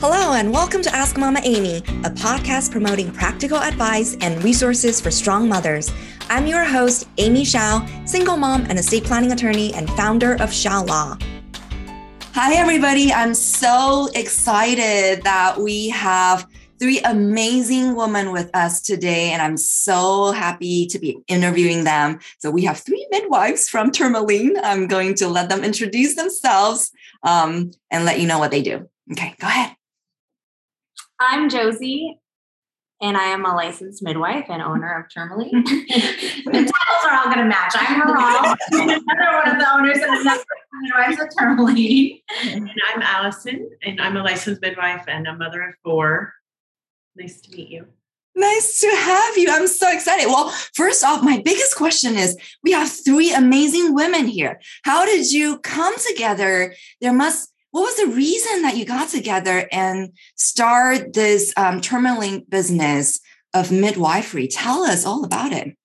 Hello and welcome to Ask Mama Amy, a podcast promoting practical advice and resources for strong mothers. I'm your host, Amy Shao, single mom and estate planning attorney and founder of Shao Law. Hi, everybody. I'm so excited that we have three amazing women with us today, and I'm so happy to be interviewing them. So we have three midwives from Tourmaline. I'm going to let them introduce themselves and let you know what they do. Okay, go ahead. I'm Josie, and I am a licensed midwife and owner of Termally. The titles are all going to match. I'm Maral, another one of the owners and midwives of Termally. And I'm Allison, and I'm a licensed midwife and a mother of four. Nice to meet you. Nice to have you. I'm so excited. Well, first off, my biggest question is, we have three amazing women here. How did you come together? What was the reason that you got together and start this Tourmaline business of midwifery? Tell us all about it.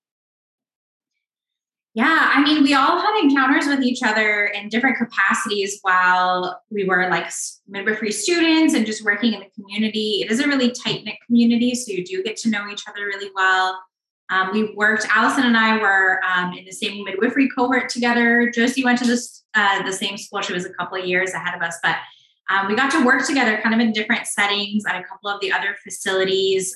Yeah, I mean, we all had encounters with each other in different capacities while we were like midwifery students and just working in the community. It is a really tight-knit community, so you do get to know each other really well. Allison and I were in the same midwifery cohort together. Josie went to the same school. She was a couple of years ahead of us, but we got to work together kind of in different settings at a couple of the other facilities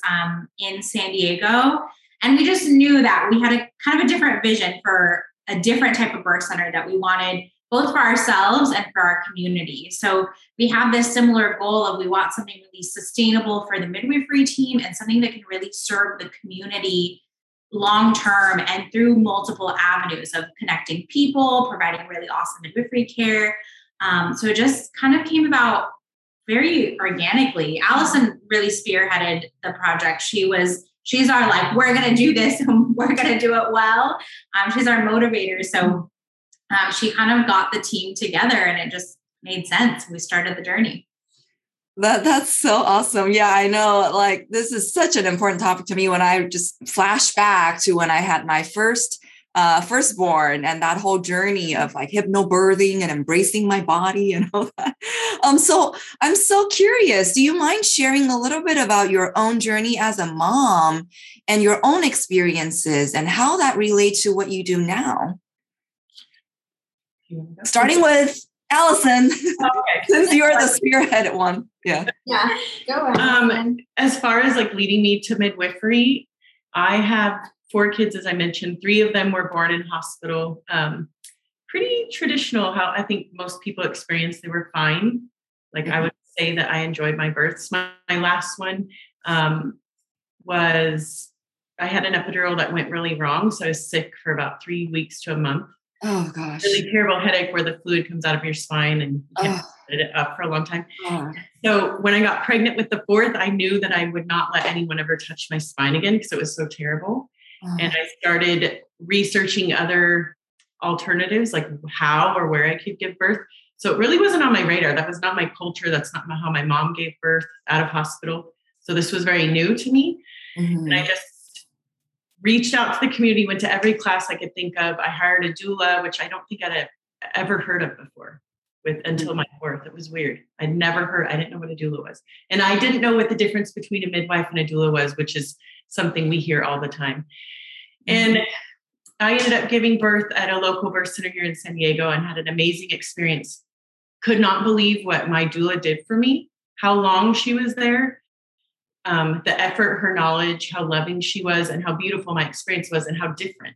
in San Diego. And we just knew that we had a kind of a different vision for a different type of birth center that we wanted both for ourselves and for our community. So we have this similar goal of we want something really sustainable for the midwifery team and something that can really serve the community long-term and through multiple avenues of connecting people, providing really awesome midwifery care. So it just kind of came about very organically. Allison really spearheaded the project. She's our like, we're going to do this and we're going to do it well. She's our motivator. So she kind of got the team together and it just made sense. We started the journey. That's so awesome. Yeah, I know. Like, this is such an important topic to me when I just flash back to when I had my firstborn and that whole journey of like hypnobirthing and embracing my body and all that. So I'm so curious. Do you mind sharing a little bit about your own journey as a mom and your own experiences and how that relates to what you do now? Starting with Allison, okay. Since you're the spearheaded one. Yeah. Go ahead. As far as like leading me to midwifery, I have four kids, as I mentioned. Three of them were born in hospital. Pretty traditional, how I think most people experience. They were fine. Like, I would say that I enjoyed my births. My last one was, I had an epidural that went really wrong. So I was sick for about 3 weeks to a month. Oh gosh. Really terrible headache where the fluid comes out of your spine and you can't put it up for a long time. Oh. So when I got pregnant with the fourth, I knew that I would not let anyone ever touch my spine again because it was so terrible. Oh. And I started researching other alternatives, like how or where I could give birth. So it really wasn't on my radar. That was not my culture. That's not how my mom gave birth out of hospital. So this was very new to me. Mm-hmm. And I just reached out to the community, went to every class I could think of. I hired a doula, which I don't think I'd ever heard of before until my fourth. It was weird. I didn't know what a doula was. And I didn't know what the difference between a midwife and a doula was, which is something we hear all the time. And I ended up giving birth at a local birth center here in San Diego and had an amazing experience. Could not believe what my doula did for me, how long she was there. The effort, her knowledge, how loving she was, and how beautiful my experience was, and how different.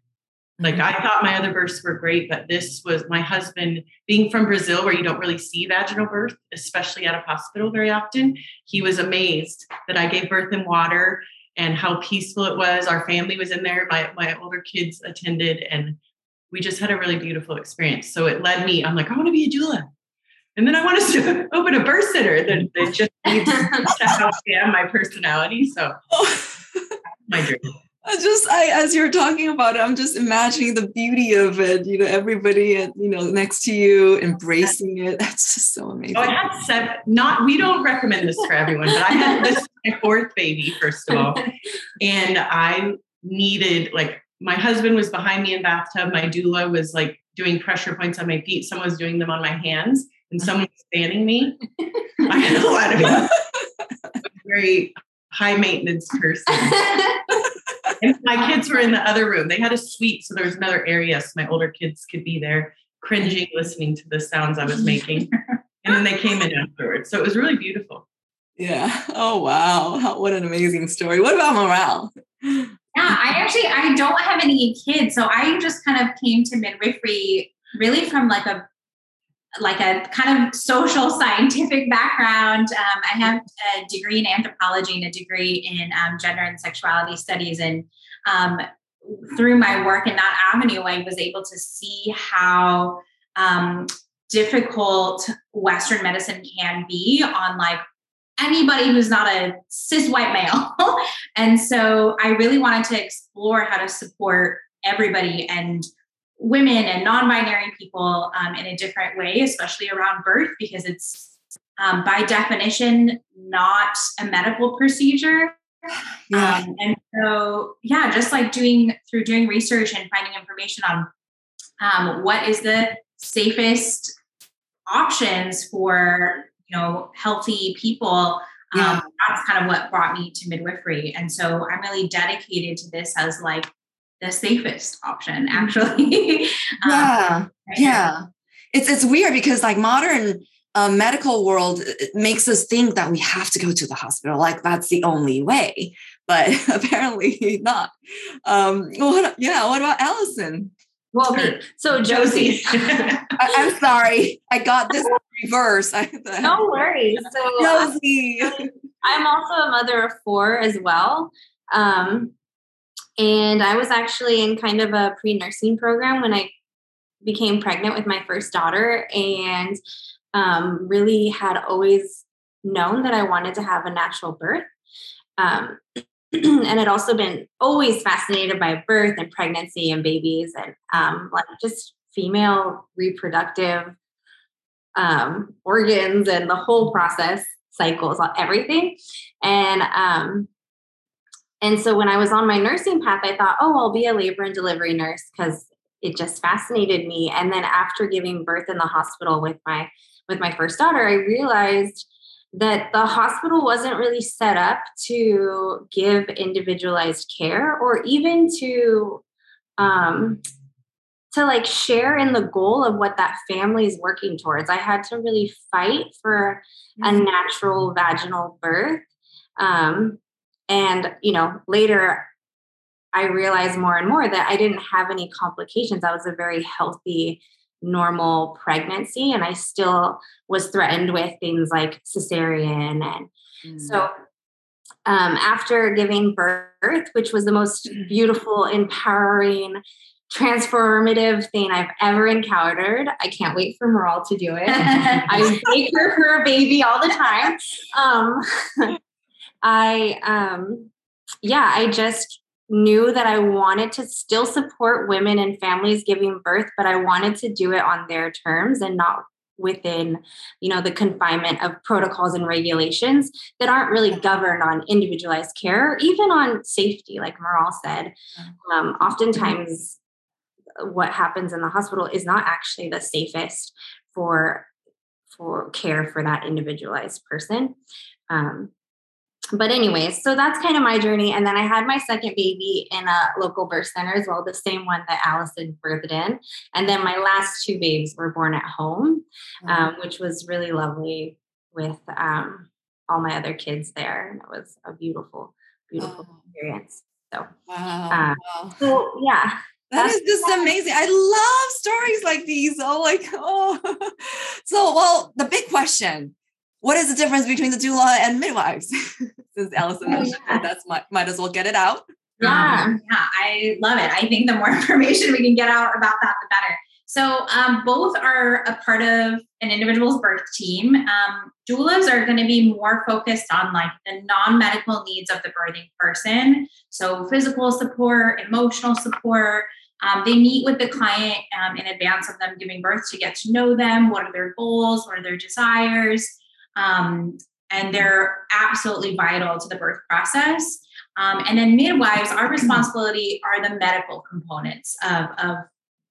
Like, I thought my other births were great, but this was my husband being from Brazil, where you don't really see vaginal birth, especially out of hospital very often. He was amazed that I gave birth in water and how peaceful it was. Our family was in there. My older kids attended, and we just had a really beautiful experience. So it led me, I'm like, I want to be a doula. And then I wanted to open a birth center that just needs to my personality. So my dream. As you're talking about it, I'm just imagining the beauty of it. You know, everybody, next to you, embracing it. That's just so amazing. Oh, I had seven. We don't recommend this for everyone, but I had this my fourth baby, first of all. And I needed, like, my husband was behind me in bathtub. My doula was like doing pressure points on my feet. Someone was doing them on my hands. And someone was fanning me. I had a lot of very high maintenance person. And my kids were in the other room. They had a suite, so there was another area, so my older kids could be there cringing, listening to the sounds I was making. And then they came in afterwards. So it was really beautiful. Yeah. Oh, wow. What an amazing story. What about Maral? Yeah, I don't have any kids. So I just kind of came to midwifery really from like a kind of social scientific background. I have a degree in anthropology and a degree in gender and sexuality studies. And through my work in that avenue, I was able to see how difficult Western medicine can be on like anybody who's not a cis white male. And so I really wanted to explore how to support everybody and women and non-binary people in a different way, especially around birth, because it's by definition, not a medical procedure. Yeah. And so, yeah, just like doing research and finding information on what is the safest options for, you know, healthy people. Yeah. That's kind of what brought me to midwifery. And so I'm really dedicated to this as like the safest option, actually. Yeah. It's weird because like modern medical world, it makes us think that we have to go to the hospital. Like that's the only way, but apparently not. What about Allison? Well, so Josie, I'm sorry. I got this reverse. No worries. So Josie. I'm also a mother of four as well. And I was actually in kind of a pre-nursing program when I became pregnant with my first daughter, and really had always known that I wanted to have a natural birth. And I'd also been always fascinated by birth and pregnancy and babies and like just female reproductive organs and the whole process, cycles, everything. And so when I was on my nursing path, I thought, oh, I'll be a labor and delivery nurse because it just fascinated me. And then after giving birth in the hospital with my first daughter, I realized that the hospital wasn't really set up to give individualized care or even to like share in the goal of what that family is working towards. I had to really fight for a natural vaginal birth. And, you know, later I realized more and more that I didn't have any complications. I was a very healthy, normal pregnancy, and I still was threatened with things like cesarean. And so after giving birth, which was the most beautiful, empowering, transformative thing I've ever encountered. I can't wait for Maral to do it. I take her for a baby all the time. I just knew that I wanted to still support women and families giving birth, but I wanted to do it on their terms and not within, you know, the confinement of protocols and regulations that aren't really governed on individualized care, or even on safety, like Maral said. Oftentimes what happens in the hospital is not actually the safest for care for that individualized person. But anyways, so that's kind of my journey. And then I had my second baby in a local birth center as well, the same one that Allison birthed in. And then my last two babes were born at home, which was really lovely with all my other kids there. And it was a beautiful, beautiful experience. So, yeah. That is just amazing. I love stories like these. So, well, the big question. What is the difference between the doula and midwives? Since Allison mentioned that's might as well get it out. Yeah, I love it. I think the more information we can get out about that, the better. So both are a part of an individual's birth team. Doulas are going to be more focused on like the non-medical needs of the birthing person. So physical support, emotional support. They meet with the client in advance of them giving birth to get to know them. What are their goals? What are their desires? And they're absolutely vital to the birth process. And then midwives, our responsibility are the medical components of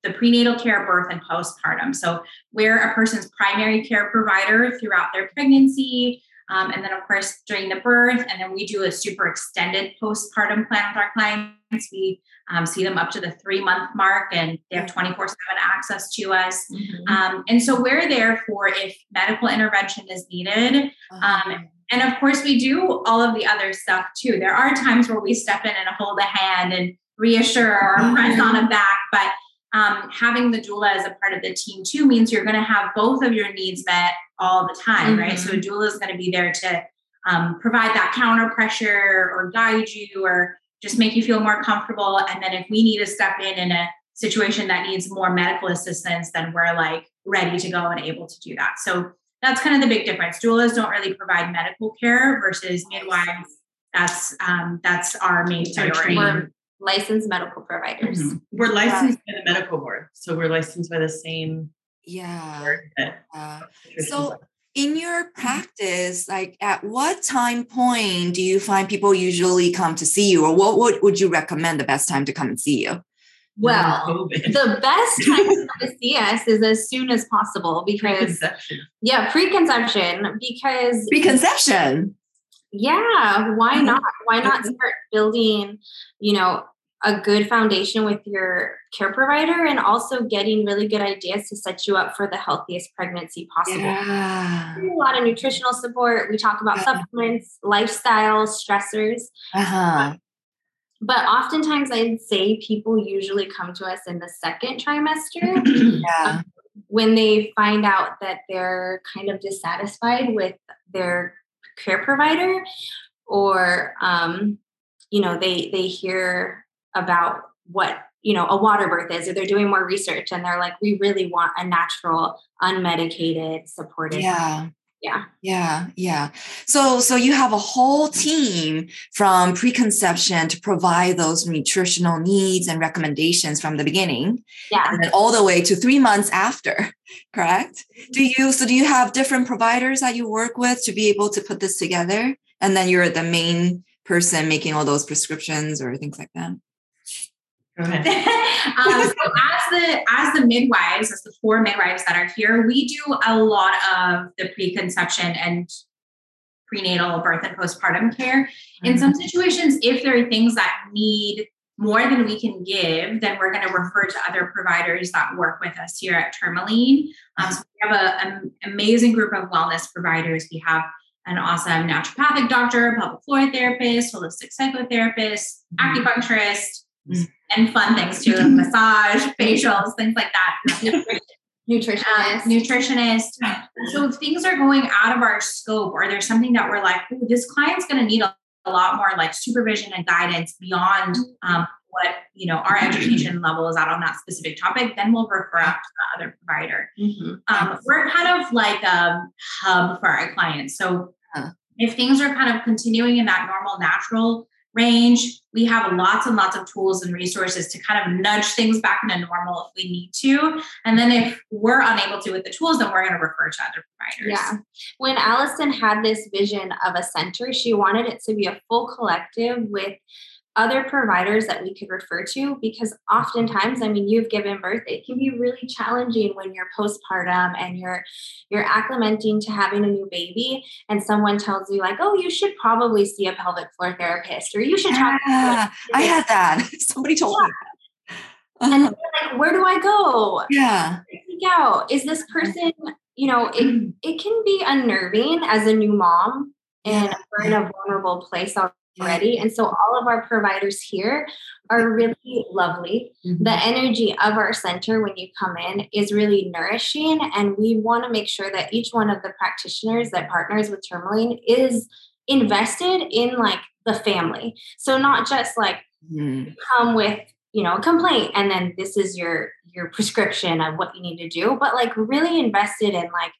the prenatal care, birth, and postpartum. So we're a person's primary care provider throughout their pregnancy. And then, of course, during the birth, and then we do a super extended postpartum plan with our clients. We see them up to the 3-month mark, and they have 24/7 access to us. Mm-hmm. And so we're there for if medical intervention is needed. And of course, we do all of the other stuff too. There are times where we step in and hold a hand and reassure or press on a back, but having the doula as a part of the team too means you're going to have both of your needs met all the time, right? So a doula is going to be there to provide that counter pressure or guide you or just make you feel more comfortable. And then if we need to step in a situation that needs more medical assistance, then we're like ready to go and able to do that. So that's kind of the big difference. Doulas don't really provide medical care versus midwives. That's our main priority. We're licensed medical providers. Mm-hmm. We're licensed by the medical board. So we're licensed by the same. Yeah. So in your practice, like at what time point do you find people usually come to see you, or what would you recommend the best time to come and see you? Well, the best time to come to see us is as soon as possible because preconception. Yeah. Why not? Why not start building, you know, a good foundation with your care provider and also getting really good ideas to set you up for the healthiest pregnancy possible. Yeah. A lot of nutritional support. We talk about supplements, lifestyle, stressors. But oftentimes I'd say people usually come to us in the second trimester when they find out that they're kind of dissatisfied with their care provider or, you know, they hear about what, you know, a water birth is, or they're doing more research and they're like, we really want a natural, unmedicated, supportive. Yeah. So you have a whole team from preconception to provide those nutritional needs and recommendations from the beginning. Yeah. And then all the way to 3 months after, correct? Do you have different providers that you work with to be able to put this together? And then you're the main person making all those prescriptions or things like that? Go ahead. So as the midwives, as the 4 midwives that are here, we do a lot of the preconception and prenatal birth and postpartum care. In some situations, if there are things that need more than we can give, then we're going to refer to other providers that work with us here at Tourmaline. So we have an amazing group of wellness providers. We have an awesome naturopathic doctor, pelvic floor therapist, holistic psychotherapist, acupuncturist, and fun things too, like massage, facials, things like that. Nutritionist. So if things are going out of our scope or there's something that we're like, ooh, this client's going to need a lot more like supervision and guidance beyond what, you know, our education level is at on that specific topic, then we'll refer out to the other provider. We're kind of like a hub for our clients. So if things are kind of continuing in that normal, natural range, we have lots and lots of tools and resources to kind of nudge things back into normal if we need to. And then if we're unable to with the tools, then we're going to refer to other providers. Yeah. When Allison had this vision of a center, she wanted it to be a full collective with other providers that we could refer to, because oftentimes, I mean, you've given birth, it can be really challenging when you're postpartum and you're acclimating to having a new baby and someone tells you like, oh, you should probably see a pelvic floor therapist, or you should talk to a I had that. Somebody told me. And they're like, where do I go? Yeah. Is this person, you know, it can be unnerving as a new mom and we're in a vulnerable place already. And so all of our providers here are really lovely. The energy of our center when you come in is really nourishing. And we want to make sure that each one of the practitioners that partners with Tourmaline is invested in like the family. So not just like come with, you know, a complaint and then this is your prescription of what you need to do, but like really invested in like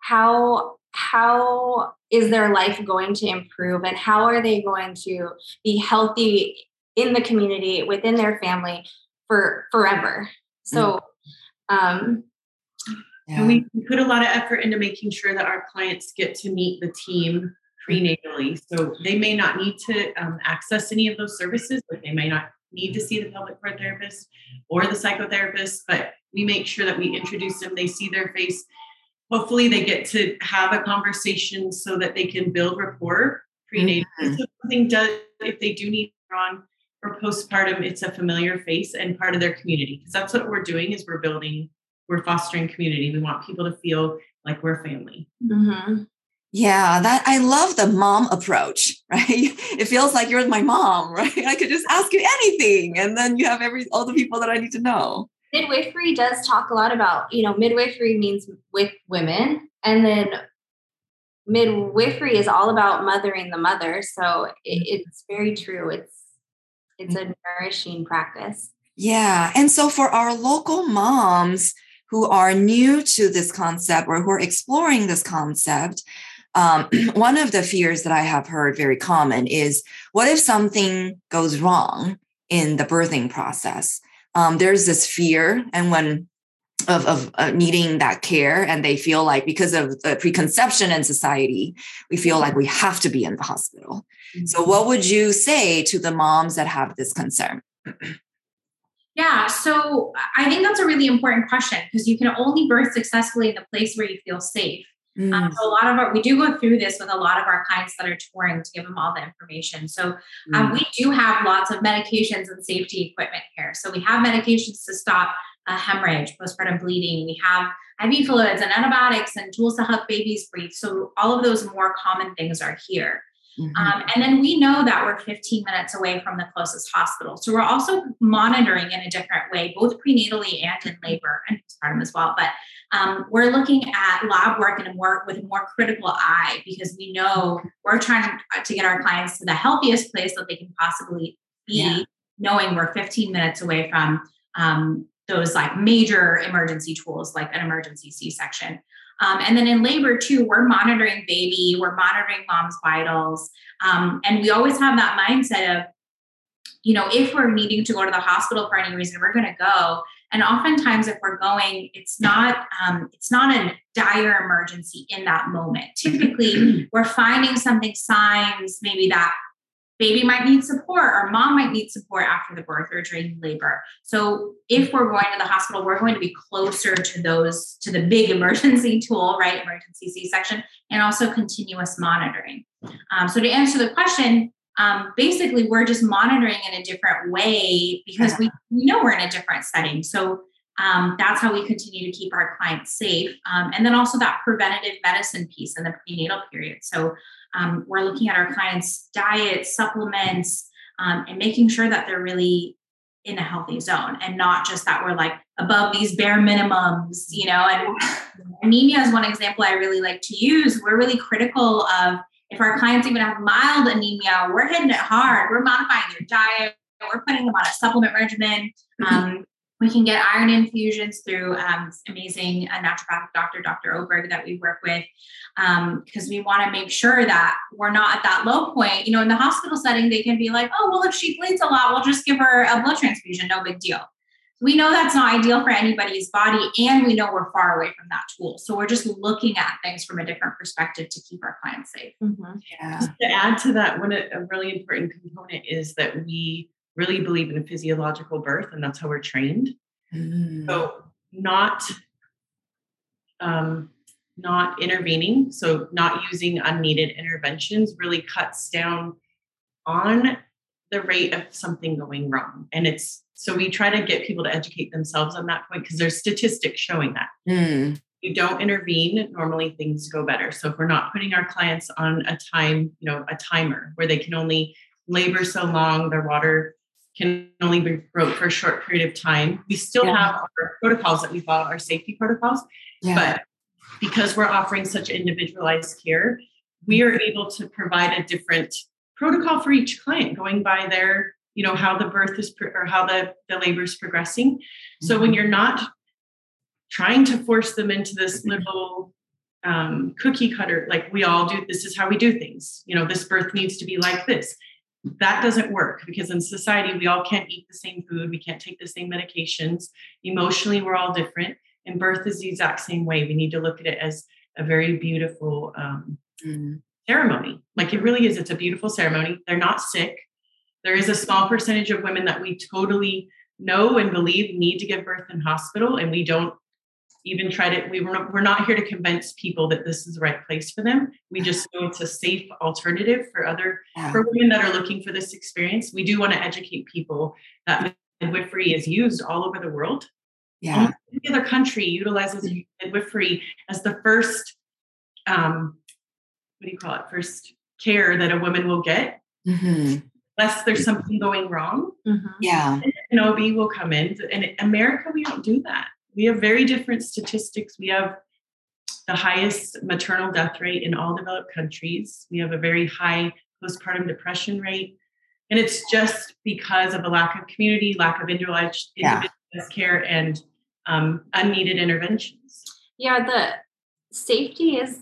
how is their life going to improve and how are they going to be healthy in the community, within their family for forever. So, and we put a lot of effort into making sure that our clients get to meet the team prenatally. So they may not need to access any of those services, like they may not need to see the pelvic floor therapist or the psychotherapist, but we make sure that we introduce them. They see their face. hopefully they get to have a conversation so that they can build rapport prenatally. Mm-hmm. So something does, if they do need on or postpartum, it's a familiar face and part of their community. Because that's what we're doing is we're fostering community. We want people to feel like we're family. Mm-hmm. Yeah, that I love the mom approach, right? It feels like you're my mom, right? I could just ask you anything, and then you have all the people that I need to know. Midwifery does talk a lot about, midwifery means with women, and then midwifery is all about mothering the mother. So it's very true. It's a nourishing practice. Yeah, and so for our local moms who are new to this concept or who are exploring this concept. One of the fears that I have heard very common is, what if something goes wrong in the birthing process? There's this fear and of needing that care, and they feel like because of preconception in society, we feel like we have to be in the hospital. Mm-hmm. So what would you say to the moms that have this concern? Yeah, so I think that's a really important question because you can only birth successfully in the place where you feel safe. So a lot of we do go through this with a lot of our clients that are touring to give them all the information. So we do have lots of medications and safety equipment here. So we have medications to stop hemorrhage, postpartum bleeding. We have IV fluids and antibiotics and tools to help babies breathe. So all of those more common things are here. Mm-hmm. And then we know that we're 15 minutes away from the closest hospital. So we're also monitoring in a different way, both prenatally and in labor and postpartum as well. But we're looking at lab work with a more critical eye because we know we're trying to get our clients to the healthiest place that they can possibly be, knowing we're 15 minutes away from those like major emergency tools, like an emergency C-section. And then in labor too, we're monitoring baby, we're monitoring mom's vitals. And we always have that mindset of, if we're needing to go to the hospital for any reason, we're going to go. And oftentimes if we're going, it's not a dire emergency in that moment. Typically we're finding signs, maybe that baby might need support or mom might need support after the birth or during labor. So if we're going to the hospital, we're going to be closer to the big emergency tool, right? Emergency C-section, and also continuous monitoring. So to answer the question, basically we're just monitoring in a different way because we know we're in a different setting. So that's how we continue to keep our clients safe. And then also that preventative medicine piece in the prenatal period. So we're looking at our clients' diet, supplements, and making sure that they're really in a healthy zone and not just that we're like above these bare minimums, and anemia is one example I really like to use. We're really critical of if our clients even have mild anemia, we're hitting it hard. We're modifying their diet. We're putting them on a supplement regimen. We can get iron infusions through amazing naturopathic doctor, Dr. Oberg, that we work with, because we want to make sure that we're not at that low point. In the hospital setting, they can be like, oh, well, if she bleeds a lot, we'll just give her a blood transfusion. No big deal. We know that's not ideal for anybody's body, and we know we're far away from that tool. So we're just looking at things from a different perspective to keep our clients safe. Mm-hmm. Yeah. Just to add to that, a really important component is that we really believe in a physiological birth, and that's how we're trained. Mm. So not intervening, so not using unneeded interventions really cuts down on the rate of something going wrong. And so we try to get people to educate themselves on that point because there's statistics showing that. Mm. You don't intervene, normally things go better. So if we're not putting our clients on a time, a timer where they can only labor so long, their water can only be broke for a short period of time. We still have our protocols that we follow, our safety protocols, but because we're offering such individualized care, we are able to provide a different protocol for each client going by their, how the birth is or how the labor is progressing. Mm-hmm. So when you're not trying to force them into this little cookie cutter, like we all do, this is how we do things. This birth needs to be like this. That doesn't work because in society, we all can't eat the same food. We can't take the same medications. Emotionally, we're all different. And birth is the exact same way. We need to look at it as a very beautiful ceremony. Like it really is. It's a beautiful ceremony. They're not sick. There is a small percentage of women that we totally know and believe need to give birth in hospital. And we don't even try to, we're not here to convince people that this is the right place for them. We just know it's a safe alternative for other, for women that are looking for this experience. We do want to educate people that midwifery is used all over the world. Yeah. Every other country utilizes midwifery as the first, first care that a woman will get. Mm-hmm. Unless there's something going wrong. Mm-hmm. Yeah. And an OB will come in. And in America, we don't do that. We have very different statistics. We have the highest maternal death rate in all developed countries. We have a very high postpartum depression rate. And it's just because of a lack of community, lack of individualized care, and unneeded interventions. Yeah, the safety is,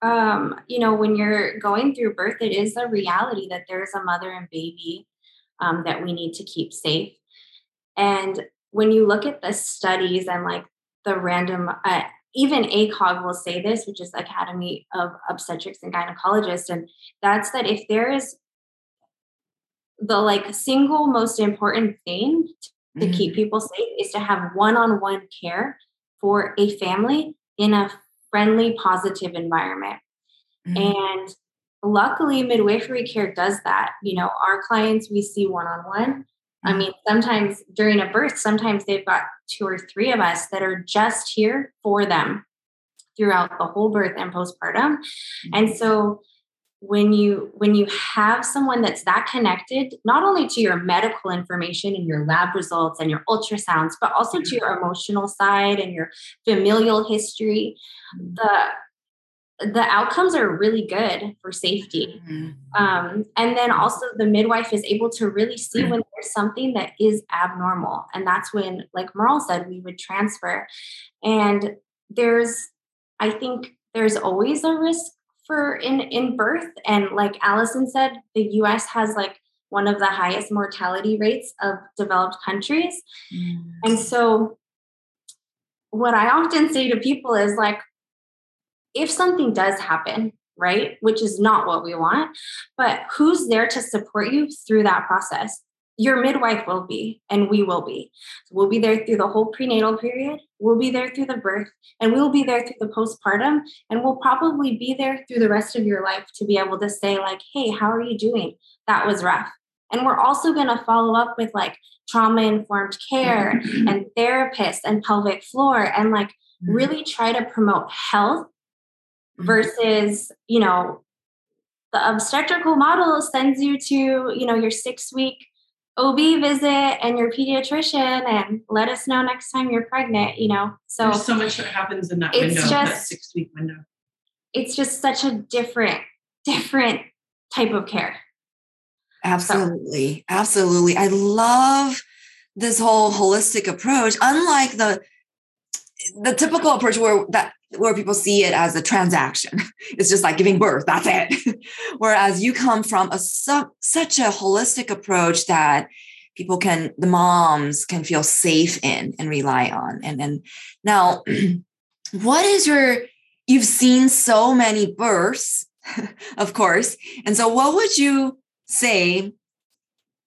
when you're going through birth, it is a reality that there's a mother and baby that we need to keep safe. And when you look at the studies and like the random, even ACOG will say this, which is Academy of Obstetrics and Gynecologists. And that's that if there is the like single most important thing to mm-hmm. keep people safe is to have one-on-one care for a family in a friendly, positive environment. Mm-hmm. And luckily midwifery care does that. You know, our clients, we see one-on-one. I mean, sometimes during a birth, sometimes they've got two or three of us that are just here for them throughout the whole birth and postpartum. Mm-hmm. And so when you have someone that's that connected, not only to your medical information and your lab results and your ultrasounds, but also to your emotional side and your familial history, mm-hmm. The outcomes are really good for safety. Mm-hmm. And then also the midwife is able to really see when there's something that is abnormal. And that's when, like Maral said, we would transfer. And I think there's always a risk for in birth. And like Allison said, the US has like one of the highest mortality rates of developed countries. Mm-hmm. And so what I often say to people is like, if something does happen, right, which is not what we want, but who's there to support you through that process? Your midwife will be, and we will be. So we'll be there through the whole prenatal period. We'll be there through the birth, and we'll be there through the postpartum, and we'll probably be there through the rest of your life to be able to say like, hey, how are you doing? That was rough. And we're also going to follow up with like trauma-informed care and therapists and pelvic floor and like really try to promote health. Versus, you know, the obstetrical model sends you to, you know, your 6-week OB visit and your pediatrician and let us know next time you're pregnant, you know. So there's so much that happens in that window, that 6-week window. It's just such a different type of care. Absolutely. So. Absolutely. I love this whole holistic approach, unlike the typical approach where people see it as a transaction. It's just like giving birth. That's it. Whereas you come from such a holistic approach that people can, the moms can feel safe in and rely on. And now what is you've seen so many births, of course. And so what would you say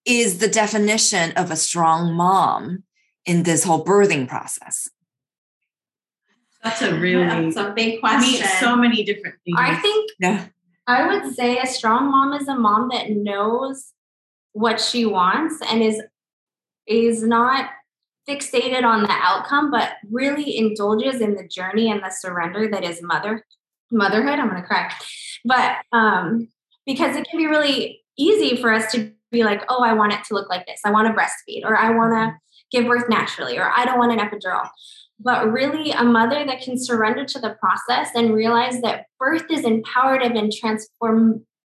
is the definition of a strong mom in this whole birthing process? That's a big question. I mean, so many different things. I think I would say a strong mom is a mom that knows what she wants and is not fixated on the outcome, but really indulges in the journey and the surrender that is motherhood. I'm going to cry. But because it can be really easy for us to be like, oh, I want it to look like this. I want to breastfeed, or I want to give birth naturally, or I don't want an epidural. But really a mother that can surrender to the process and realize that birth is empowerative and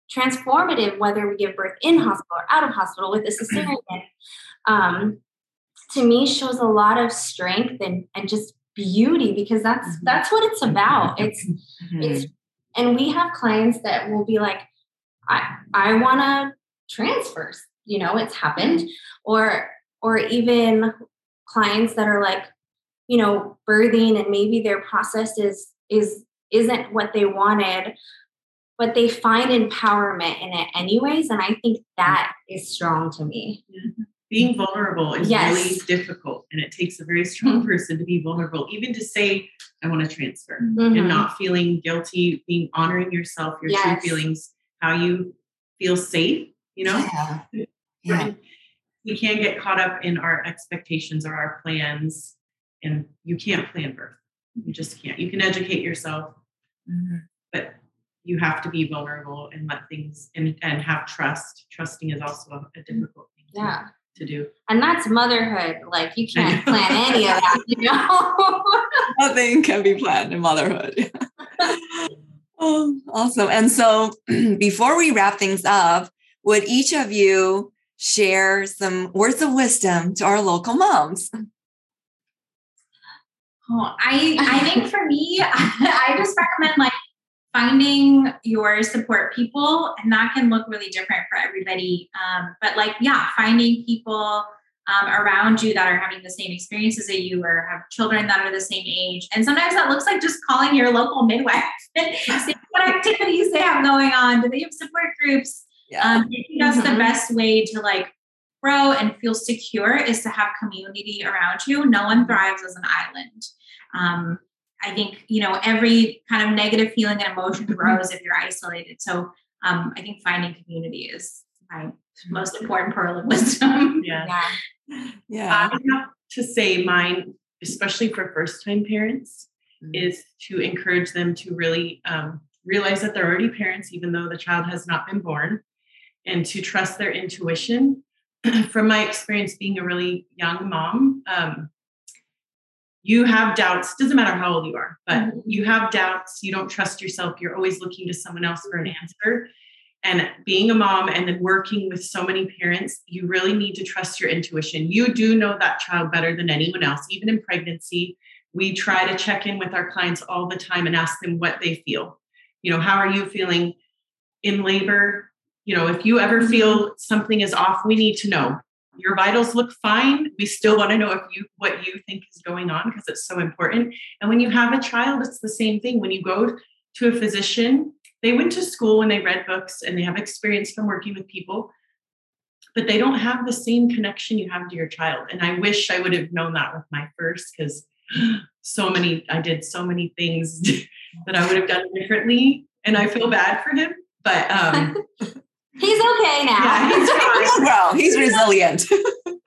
transformative, whether we give birth in hospital or out of hospital with a cesarean, to me shows a lot of strength and just beauty, because that's what it's about. It's and we have clients that will be like, I want to transfer, you know, it's happened, or even clients that are like, you know, birthing and maybe their process isn't what they wanted, but they find empowerment in it anyways. And I think that is strong to me. being vulnerable is really difficult, and it takes a very strong person to be vulnerable, even to say, I want to transfer, and not feeling guilty, being honoring yourself, your true feelings, how you feel safe, you know? We can't get caught up in our expectations or our plans, and you can't plan birth. You just can't. You can educate yourself, but you have to be vulnerable and let things and have trust. Trusting is also a difficult thing to do. And that's motherhood. Like, you can't plan any of that, you know? Nothing can be planned in motherhood. Oh, awesome. And so before we wrap things up, would each of you share some words of wisdom to our local moms? Oh, I think for me, I just recommend like finding your support people, and that can look really different for everybody. But like, finding people around you that are having the same experiences as you, or have children that are the same age. And sometimes that looks like just calling your local midwife and seeing what activities they have going on. Do they have support groups? I think that's the best way to like grow and feel secure, is to have community around you. No one thrives as an island. I think, you know, every kind of negative feeling and emotion grows if you're isolated. So I think finding community is my most important pearl of wisdom. I have to say mine, especially for first-time parents, is to encourage them to really realize that they're already parents, even though the child has not been born, and to trust their intuition. From my experience being a really young mom, you have doubts, doesn't matter how old you are, but you have doubts, you don't trust yourself, you're always looking to someone else for an answer. And being a mom and then working with so many parents, you really need to trust your intuition. You do know that child better than anyone else, even in pregnancy. We try to check in with our clients all the time and ask them what they feel. You know, how are you feeling in labor? You know, if you ever feel something is off, we need to know. Your vitals look fine. We still want to know what you think is going on, because it's so important. And when you have a child, it's the same thing. When you go to a physician, they went to school and they read books and they have experience from working with people, but they don't have the same connection you have to your child. And I wish I would have known that with my first, because I did so many things that I would have done differently. And I feel bad for him, but he's okay now. Yeah, he's fine. Well, he's resilient.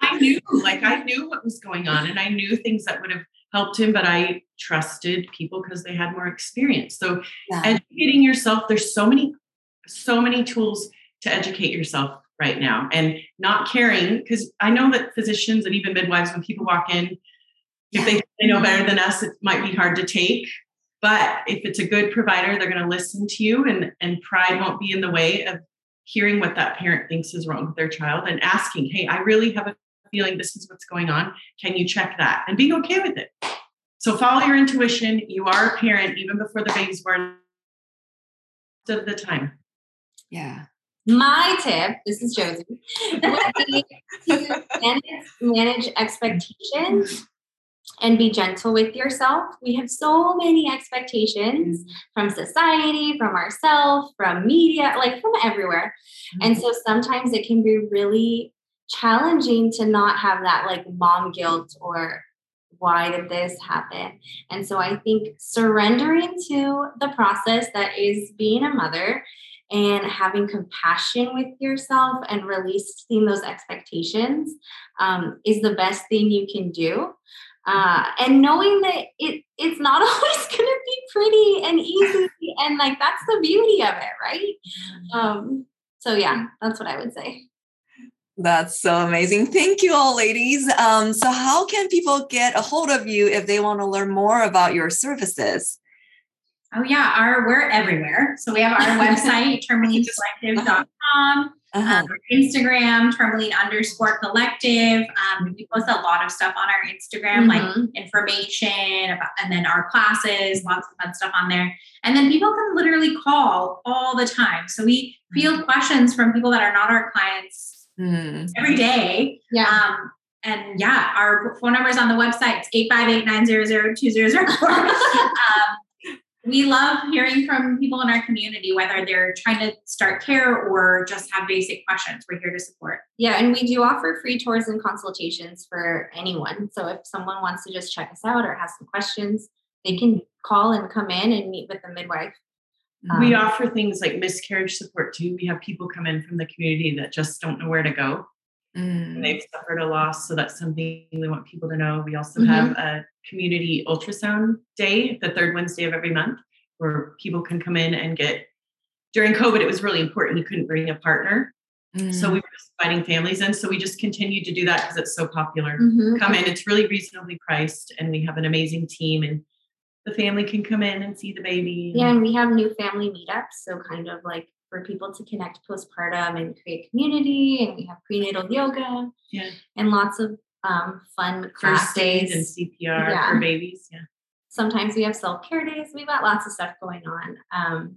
I knew what was going on, and I knew things that would have helped him, but I trusted people because they had more experience. So educating yourself, there's so many tools to educate yourself right now, and not caring. Because I know that physicians and even midwives, when people walk in, if they think they know better than us, it might be hard to take. But if it's a good provider, they're going to listen to you, and pride won't be in the way of hearing what that parent thinks is wrong with their child, and asking, hey, I really have a feeling this is what's going on. Can you check that? And being okay with it. So follow your intuition. You are a parent even before the baby's born, most of the time. Yeah. My tip, this is Josie, would be to manage expectations and be gentle with yourself. We have so many expectations from society, from ourselves, from media, like from everywhere. And so sometimes it can be really challenging to not have that like mom guilt, or why did this happen? And so I think surrendering to the process that is being a mother, and having compassion with yourself and releasing those expectations is the best thing you can do. And knowing that it's not always going to be pretty and easy, and like, that's the beauty of it. Right. That's what I would say. That's so amazing. Thank you all, ladies. So how can people get a hold of you if they want to learn more about your services? Oh yeah. We're everywhere. So we have our website, termalinecollective.com. Instagram, Tourmaline_collective. We post a lot of stuff on our Instagram, like information about, and then our classes, lots of fun stuff on there. And then people can literally call all the time. So we field questions from people that are not our clients every day. And our phone number is on the website. It's 858-900-2004. We love hearing from people in our community, whether they're trying to start care or just have basic questions. We're here to support. Yeah, and we do offer free tours and consultations for anyone. So if someone wants to just check us out or have some questions, they can call and come in and meet with the midwife. We offer things like miscarriage support too. We have people come in from the community that just don't know where to go. And they've suffered a loss. So that's something we want people to know. We also have a community ultrasound day, the third Wednesday of every month, where people can come in and get, during COVID, it was really important. You couldn't bring a partner. So we were just inviting families in. So we just continue to do that because it's so popular. Come in. It's really reasonably priced. And we have an amazing team, and the family can come in and see the baby. Yeah. And we have new family meetups. So kind of like for people to connect postpartum and create community, and we have prenatal yoga and lots of fun classes. First aid and CPR for babies. Yeah. Sometimes we have self-care days. We've got lots of stuff going on.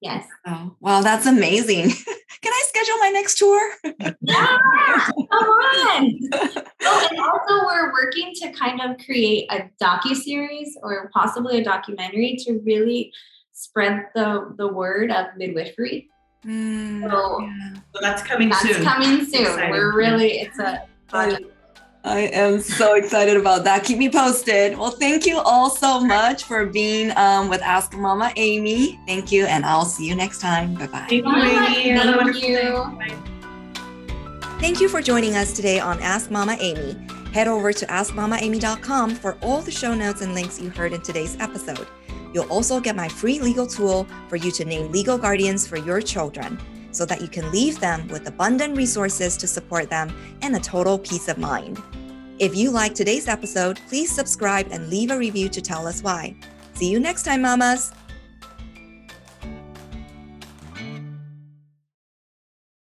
Yes. Oh, well, that's amazing. Can I schedule my next tour? Yeah, come on. Oh, and also we're working to kind of create a docuseries or possibly a documentary to really spread the word of midwifery. So that's coming soon. That's coming soon. Exciting. We're really, it's a project. I am so excited about that. Keep me posted. Well, thank you all so much for being with Ask Mama Amy. Thank you, and I'll see you next time. Bye-bye. Thank you, Amy. Thank you. Thank you for joining us today on Ask Mama Amy. Head over to AskMamaAmy.com for all the show notes and links you heard in today's episode. You'll also get my free legal tool for you to name legal guardians for your children, so that you can leave them with abundant resources to support them and a total peace of mind. If you like today's episode, please subscribe and leave a review to tell us why. See you next time, mamas!